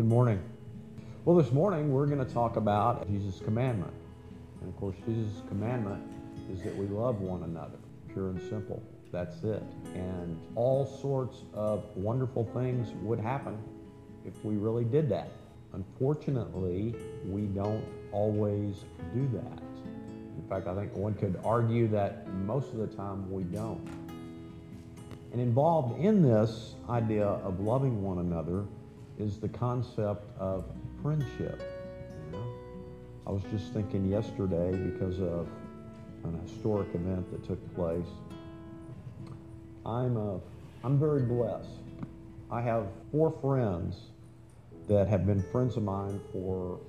Good morning. Well, this morning we're going to talk about Jesus' commandment. And of course, Jesus' commandment is that we love one another, pure and simple. That's it. And all sorts of wonderful things would happen if we really did that. Unfortunately, we don't always do that. In fact, I think one could argue that most of the time we don't. And involved in this idea of loving one another is the concept of friendship. You know? I was just thinking yesterday, because of an historic event that took place, I'm very blessed. I have four friends that have been friends of mine for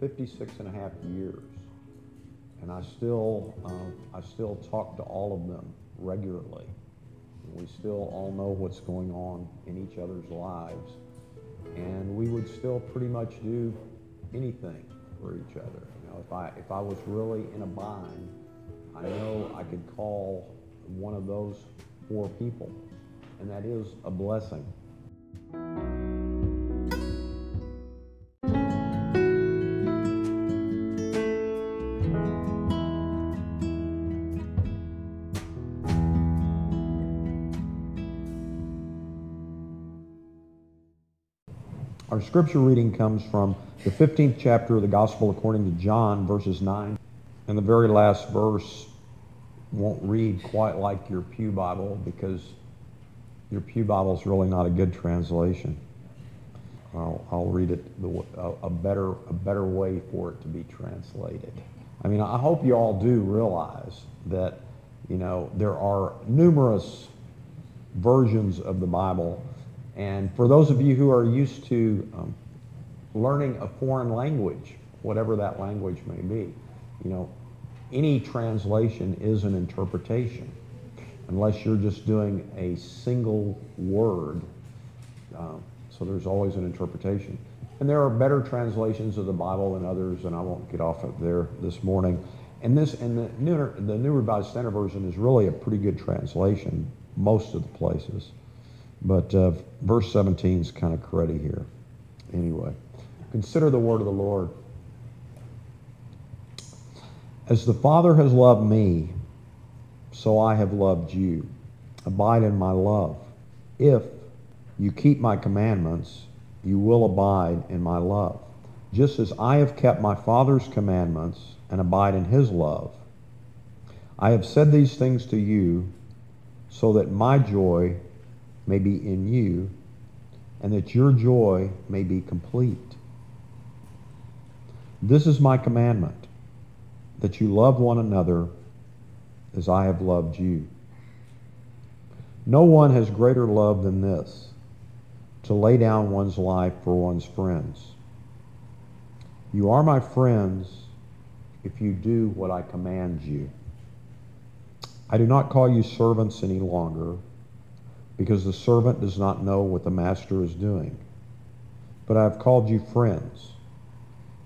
56 and a half years. And I still talk to all of them regularly. We still all know what's going on in each other's lives. And we would still pretty much do anything for each other. You know, if I was really in a bind, I know I could call one of those four people. And that is a blessing. Our scripture reading comes from the 15th chapter of the Gospel according to John, verses 9. And the very last verse won't read quite like your Pew Bible, because your Pew Bible is really not a good translation. I'll read it a better way for it to be translated. I mean, I hope you all do realize that, you know, there are numerous versions of the Bible. And for those of you who are used to learning a foreign language, whatever that language may be, you know, any translation is an interpretation, unless you're just doing a single word. So there's always an interpretation. And there are better translations of the Bible than others, and I won't get off of there this morning. And the New Revised Standard Version is really a pretty good translation, most of the places. But verse 17 is kind of cruddy here. Anyway, consider the word of the Lord. As the Father has loved me, so I have loved you. Abide in my love. If you keep my commandments, you will abide in my love, just as I have kept my Father's commandments and abide in his love. I have said these things to you so that my joy may be in you, and that your joy may be complete. This is my commandment, that you love one another as I have loved you. No one has greater love than this, to lay down one's life for one's friends. You are my friends if you do what I command you. I do not call you servants any longer, because the servant does not know what the master is doing. But I have called you friends,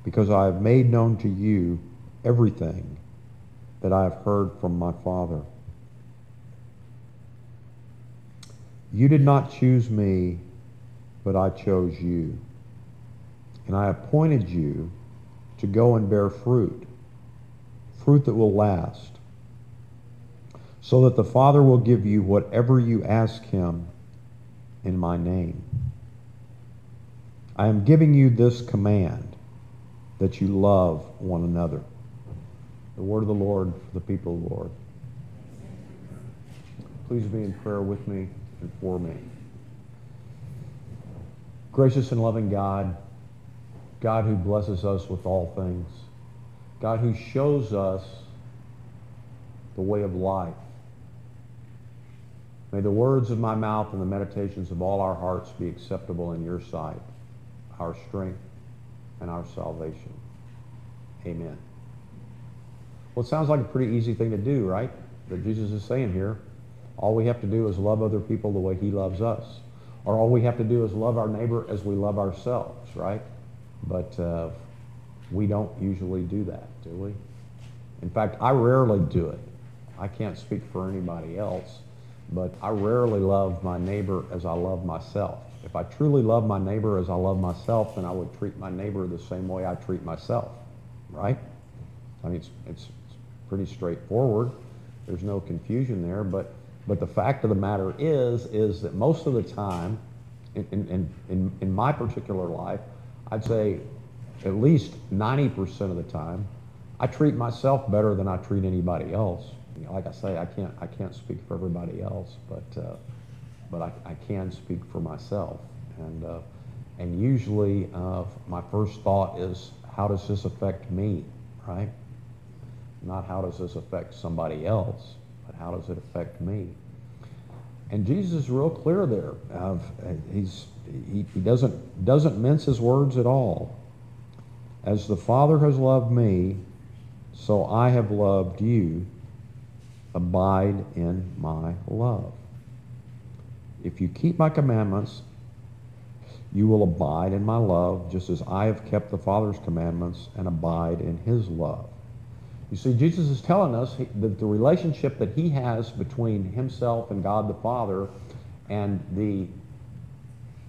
because I have made known to you everything that I have heard from my Father. You did not choose me, but I chose you. And I appointed you to go and bear fruit, fruit that will last, so that the Father will give you whatever you ask him in my name. I am giving you this command, that you love one another. The word of the Lord for the people of the Lord. Please be in prayer with me and for me. Gracious and loving God, God who blesses us with all things, God who shows us the way of life, may the words of my mouth and the meditations of all our hearts be acceptable in your sight, our strength and our salvation. Amen. Well, it sounds like a pretty easy thing to do, right? That Jesus is saying here, all we have to do is love other people the way he loves us. Or all we have to do is love our neighbor as we love ourselves, right? But we don't usually do that, do we? In fact, I rarely do it. I can't speak for anybody else. But I rarely love my neighbor as I love myself. If I truly love my neighbor as I love myself, then I would treat my neighbor the same way I treat myself, right? I mean, it's pretty straightforward. There's no confusion there. But the fact of the matter is that most of the time, in my particular life, I'd say at least 90% of the time, I treat myself better than I treat anybody else. You know, like I say, I can't speak for everybody else, but I can speak for myself. And usually my first thought is, how does this affect me, right? Not how does this affect somebody else, but how does it affect me? And Jesus is real clear there. He doesn't mince his words at all. As the Father has loved me, so I have loved you. Abide in my love. If you keep my commandments, you will abide in my love, just as I have kept the Father's commandments and abide in his love. You see, Jesus is telling us that the relationship that he has between himself and God the Father and the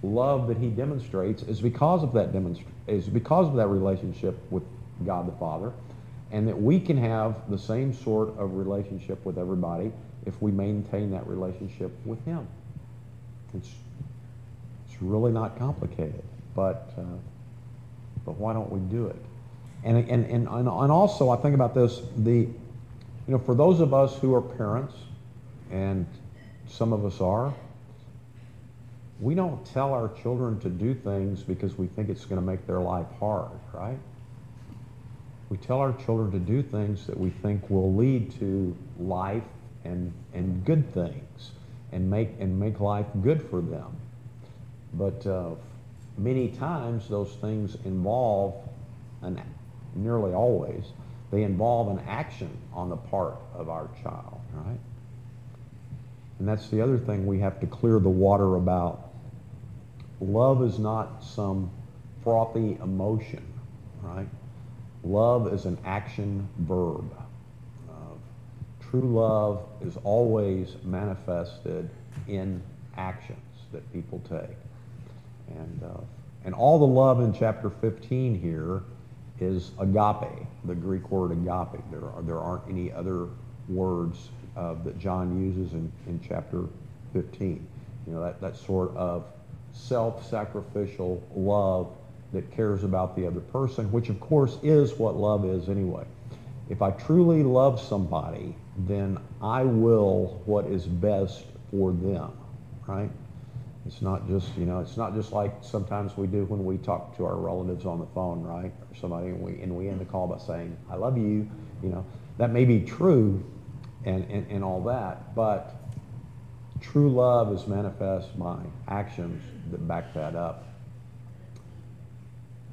love that he demonstrates is because of that relationship with God the Father, and that we can have the same sort of relationship with everybody if we maintain that relationship with him. It's really not complicated, but why don't we do it? And also I think about this, for those of us who are parents, and some of us are, we don't tell our children to do things because we think it's going to make their life hard, right? We tell our children to do things that we think will lead to life and good things and make life good for them. But many times those things involve, and nearly always, they involve an action on the part of our child, right? And that's the other thing we have to clear the water about. Love is not some frothy emotion, right? Love is an action verb. True love is always manifested in actions that people take. And all the love in chapter 15 here is agape, the Greek word agape. There aren't any other words that John uses in chapter 15. You know, that sort of self-sacrificial love that cares about the other person, which of course is what love is anyway. If I truly love somebody, then I will what is best for them, right? It's not just like sometimes we do when we talk to our relatives on the phone, right? Or somebody, and we end the call by saying, I love you, That may be true and all that, but true love is manifest by actions that back that up.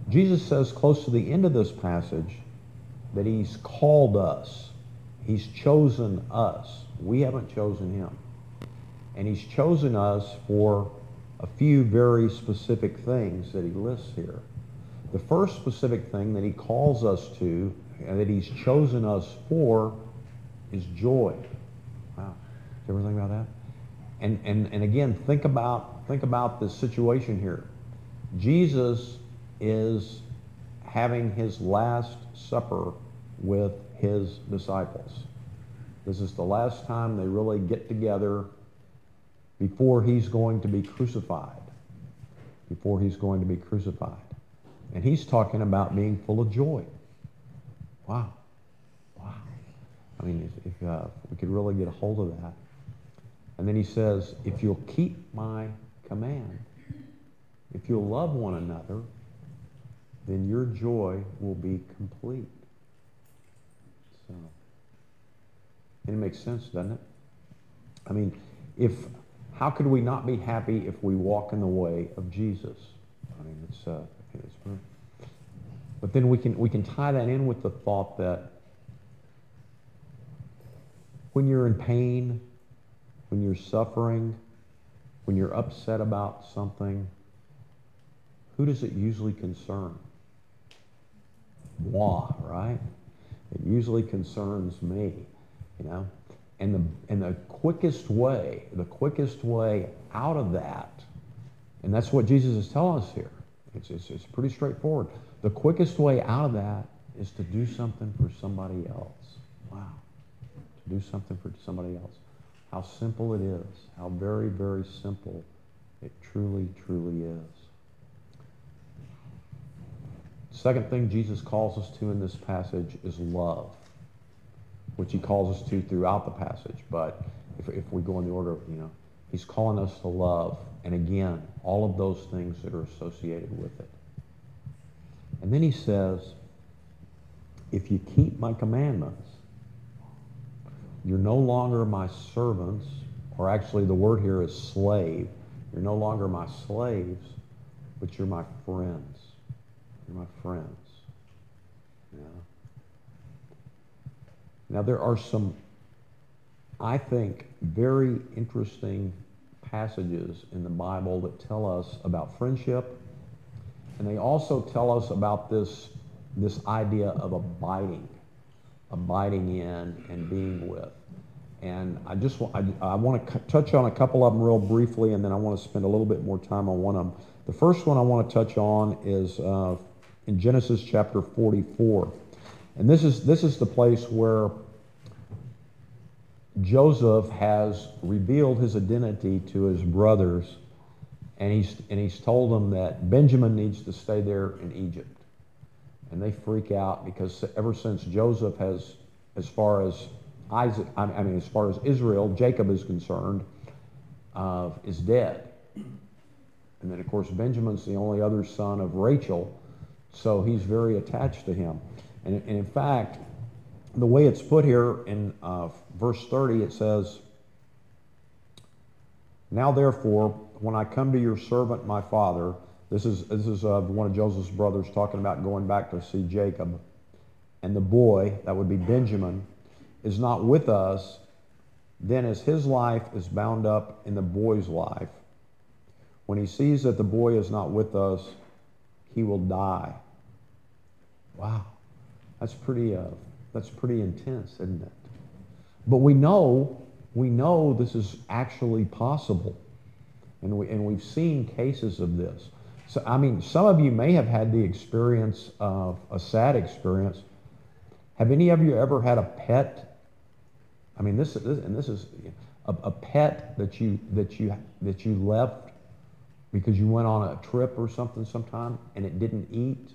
Jesus says close to the end of this passage that he's called us. He's chosen us. We haven't chosen him. And he's chosen us for a few very specific things that he lists here. The first specific thing that he calls us to and that he's chosen us for is joy. Wow. Did you ever think about that? And again, think about the situation here. Jesus is having his last supper with his disciples. This is the last time they really get together before he's going to be crucified. Before he's going to be crucified. And he's talking about being full of joy. Wow. Wow. I mean, if we could really get a hold of that. And then he says, if you'll keep my command, if you'll love one another, then your joy will be complete. So, and it makes sense, doesn't it? I mean, how could we not be happy if we walk in the way of Jesus? I mean, it's weird. But then we can tie that in with the thought that when you're in pain, when you're suffering, when you're upset about something, who does it usually concern? Moi, right? It usually concerns me, And the quickest way out of that, and that's what Jesus is telling us here. It's pretty straightforward. The quickest way out of that is to do something for somebody else. Wow. To do something for somebody else. How simple it is. How very, very simple it truly, truly is. Second thing Jesus calls us to in this passage is love, which he calls us to throughout the passage. But if we go in the order, he's calling us to love. And again, all of those things that are associated with it. And then he says, if you keep my commandments, you're no longer my servants, or actually the word here is slave. You're no longer my slaves, but you're my friends. You're my friends. Yeah. Now there are some, I think, very interesting passages in the Bible that tell us about friendship, and they also tell us about this idea of abiding in and being with. And I want to touch on a couple of them real briefly, and then I want to spend a little bit more time on one of them. The first one I want to touch on is in Genesis chapter 44. And this is the place where Joseph has revealed his identity to his brothers, and he's told them that Benjamin needs to stay there in Egypt. And they freak out because ever since Joseph has, as far as Israel, Jacob is concerned, is dead. And then, of course, Benjamin's the only other son of Rachel, so he's very attached to him. And in fact, the way it's put here in verse 30, it says, "Now therefore, when I come to your servant my father," This is one of Joseph's brothers talking about going back to see Jacob. "And the boy," that would be Benjamin, "is not with us, then as his life is bound up in the boy's life, when he sees that the boy is not with us, he will die." Wow, that's pretty intense, isn't it? But we know this is actually possible, and we've seen cases of this. So, some of you may have had the experience of a sad experience. Have any of you ever had a pet? This is a pet that you left because you went on a trip or something sometime and it didn't eat.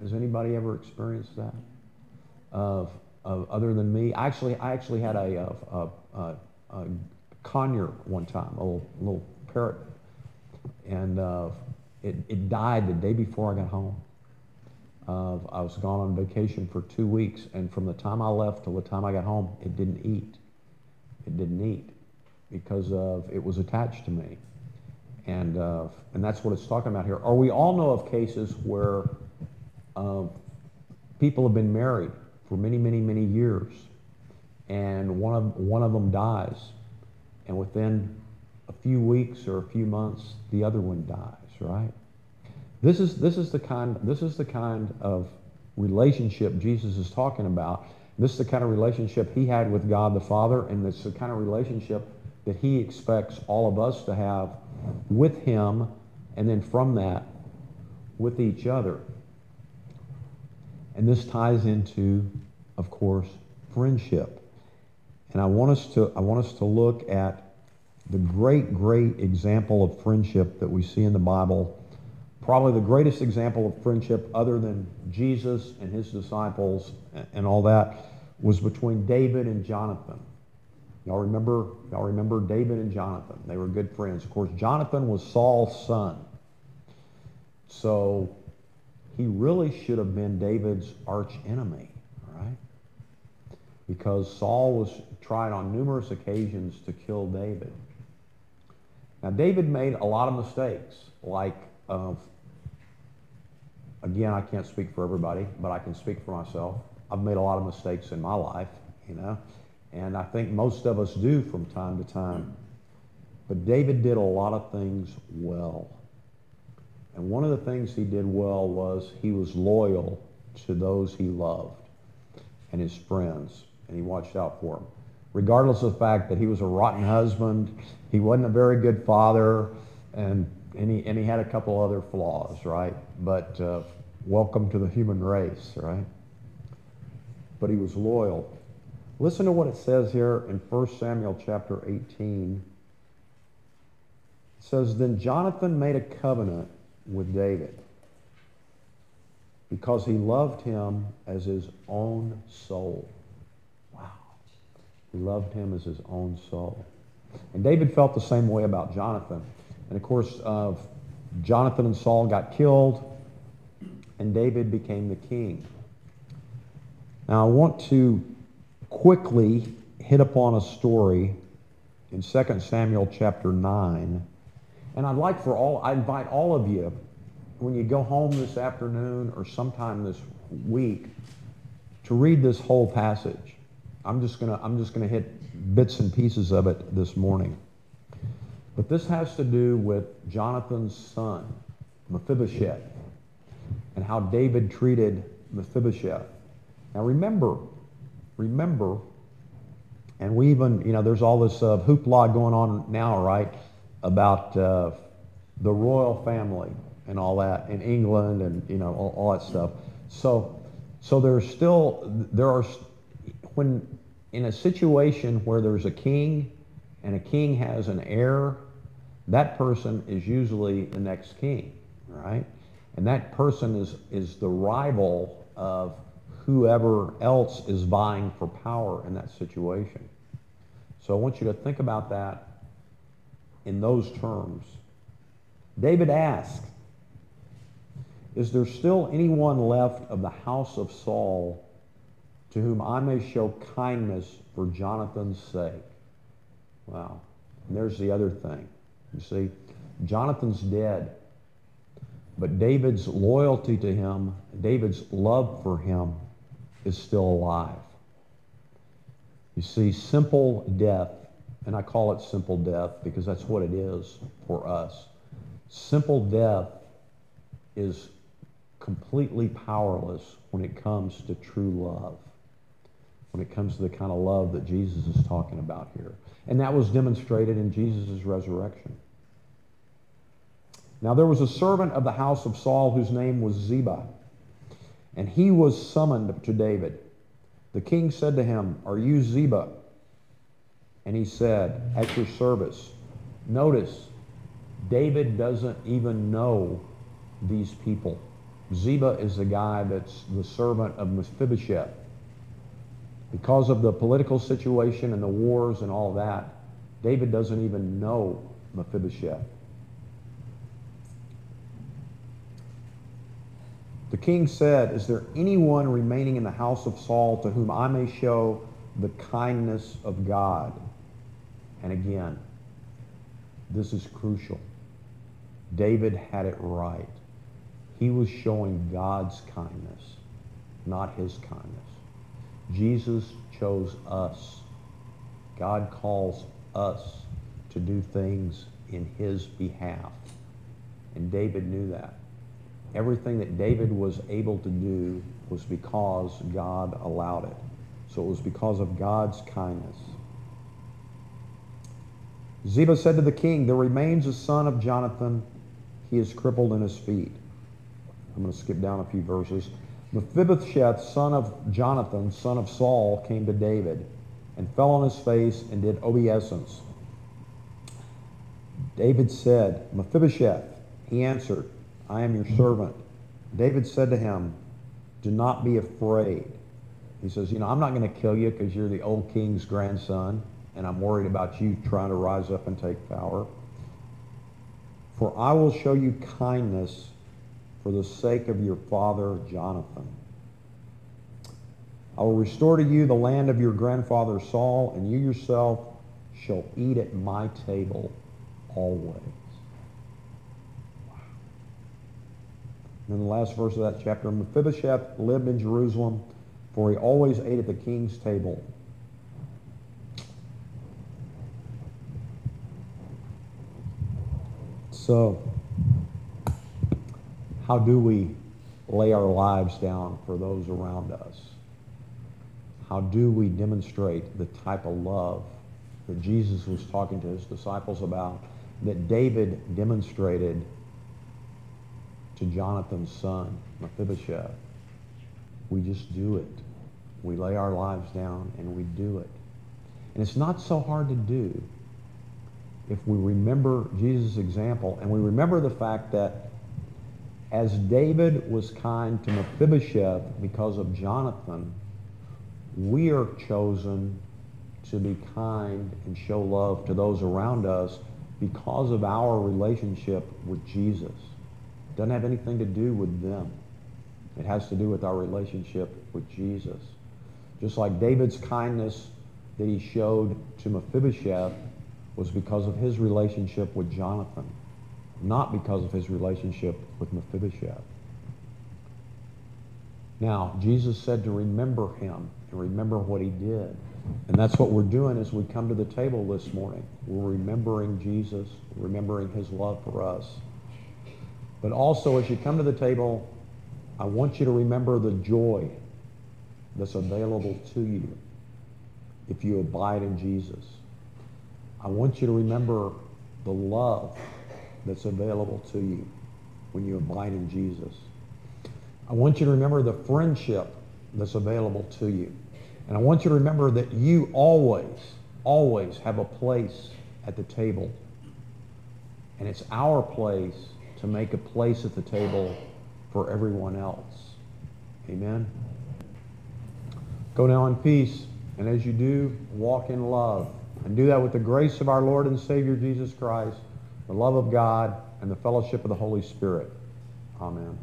Has anybody ever experienced that? Other than me, I actually had a conure one time, a little parrot, and it died the day before I got home. I was gone on vacation for 2 weeks, and from the time I left till the time I got home, it didn't eat. It didn't eat because it was attached to me, and that's what it's talking about here. Or we all know of cases where people have been married for many, many, many years, and one of them dies, and within a few weeks or a few months, the other one dies, right? This is the kind of relationship Jesus is talking about. This is the kind of relationship he had with God the Father, and this is the kind of relationship that he expects all of us to have with him, and then from that, with each other. And this ties into, of course, friendship. And I want us to look at the great, great example of friendship that we see in the Bible, probably the greatest example of friendship other than Jesus and his disciples and all that, was between David and Jonathan. Y'all remember David and Jonathan. They were good friends. Of course, Jonathan was Saul's son. So he really should have been David's arch enemy, right? Because Saul was tried on numerous occasions to kill David. Now, David made a lot of mistakes, like, again, I can't speak for everybody, but I can speak for myself. I've made a lot of mistakes in my life, and I think most of us do from time to time. But David did a lot of things well. And one of the things he did well was he was loyal to those he loved and his friends, and he watched out for them. regardless of the fact that he was a rotten husband, he wasn't a very good father, and he had a couple other flaws, right? But welcome to the human race, right? But he was loyal. Listen to what it says here in 1 Samuel chapter 18. It says, "Then Jonathan made a covenant with David because he loved him as his own soul." Wow. He loved him as his own soul. And David felt the same way about Jonathan. And of course, Jonathan and Saul got killed, and David became the king. Now, I want to quickly hit upon a story in 2 Samuel chapter 9. And I'd like for all, I invite all of you, when you go home this afternoon or sometime this week, to read this whole passage. I'm just gonna hit bits and pieces of it this morning. But this has to do with Jonathan's son, Mephibosheth, and how David treated Mephibosheth. Now remember, and we even, there's all this hoopla going on now, right, about the royal family and all that in England and, all that stuff. So when in a situation where there's a king and a king has an heir, that person is usually the next king, right? And that person is the rival of whoever else is vying for power in that situation. So I want you to think about that in those terms. David asked, "Is there still anyone left of the house of Saul to whom I may show kindness for Jonathan's sake?" Wow. And there's the other thing. You see, Jonathan's dead, but David's loyalty to him, David's love for him, is still alive. You see, simple death, and I call it simple death because that's what it is for us. Simple death is completely powerless when it comes to true love, when it comes to the kind of love that Jesus is talking about here. And that was demonstrated in Jesus' resurrection. Now there was a servant of the house of Saul whose name was Ziba, and he was summoned to David. The king said to him, "Are you Ziba?" And he said, "At your service." Notice, David doesn't even know these people. Ziba is the guy that's the servant of Mephibosheth. Because of the political situation and the wars and all that, David doesn't even know Mephibosheth. The king said, "Is there anyone remaining in the house of Saul to whom I may show the kindness of God?" And again, this is crucial. David had it right. He was showing God's kindness, not his kindness. Jesus chose us. God calls us to do things in his behalf. And David knew that. Everything that David was able to do was because God allowed it. So it was because of God's kindness. Ziba said to the king, "There remains a son of Jonathan. He is crippled in his feet." I'm going to skip down a few verses. "Mephibosheth, son of Jonathan, son of Saul, came to David and fell on his face and did obeisance." David said, "Mephibosheth." He answered, "I am your servant." David said to him, "Do not be afraid." He says, "I'm not going to kill you because you're the old king's grandson, and I'm worried about you trying to rise up and take power. For I will show you kindness for the sake of your father Jonathan. I will restore to you the land of your grandfather Saul, and you yourself shall eat at my table always." Wow. And in the last verse of that chapter, "Mephibosheth lived in Jerusalem, for he always ate at the king's table." So, how do we lay our lives down for those around us? How do we demonstrate the type of love that Jesus was talking to his disciples about, that David demonstrated to Jonathan's son, Mephibosheth? We just do it. We lay our lives down and we do it. And it's not so hard to do if we remember Jesus' example, and we remember the fact that as David was kind to Mephibosheth because of Jonathan, we are chosen to be kind and show love to those around us because of our relationship with Jesus. It doesn't have anything to do with them. It has to do with our relationship with Jesus. Just like David's kindness that he showed to Mephibosheth was because of his relationship with Jonathan, not because of his relationship with Mephibosheth. Now, Jesus said to remember him and remember what he did. And that's what we're doing as we come to the table this morning. We're remembering Jesus, remembering his love for us. But also, as you come to the table, I want you to remember the joy that's available to you if you abide in Jesus. I want you to remember the love that's available to you when you abide in Jesus. I want you to remember the friendship that's available to you. And I want you to remember that you always, always have a place at the table. And it's our place to make a place at the table for everyone else. Amen? Go now in peace, and as you do, walk in love. And do that with the grace of our Lord and Savior Jesus Christ, the love of God, and the fellowship of the Holy Spirit. Amen.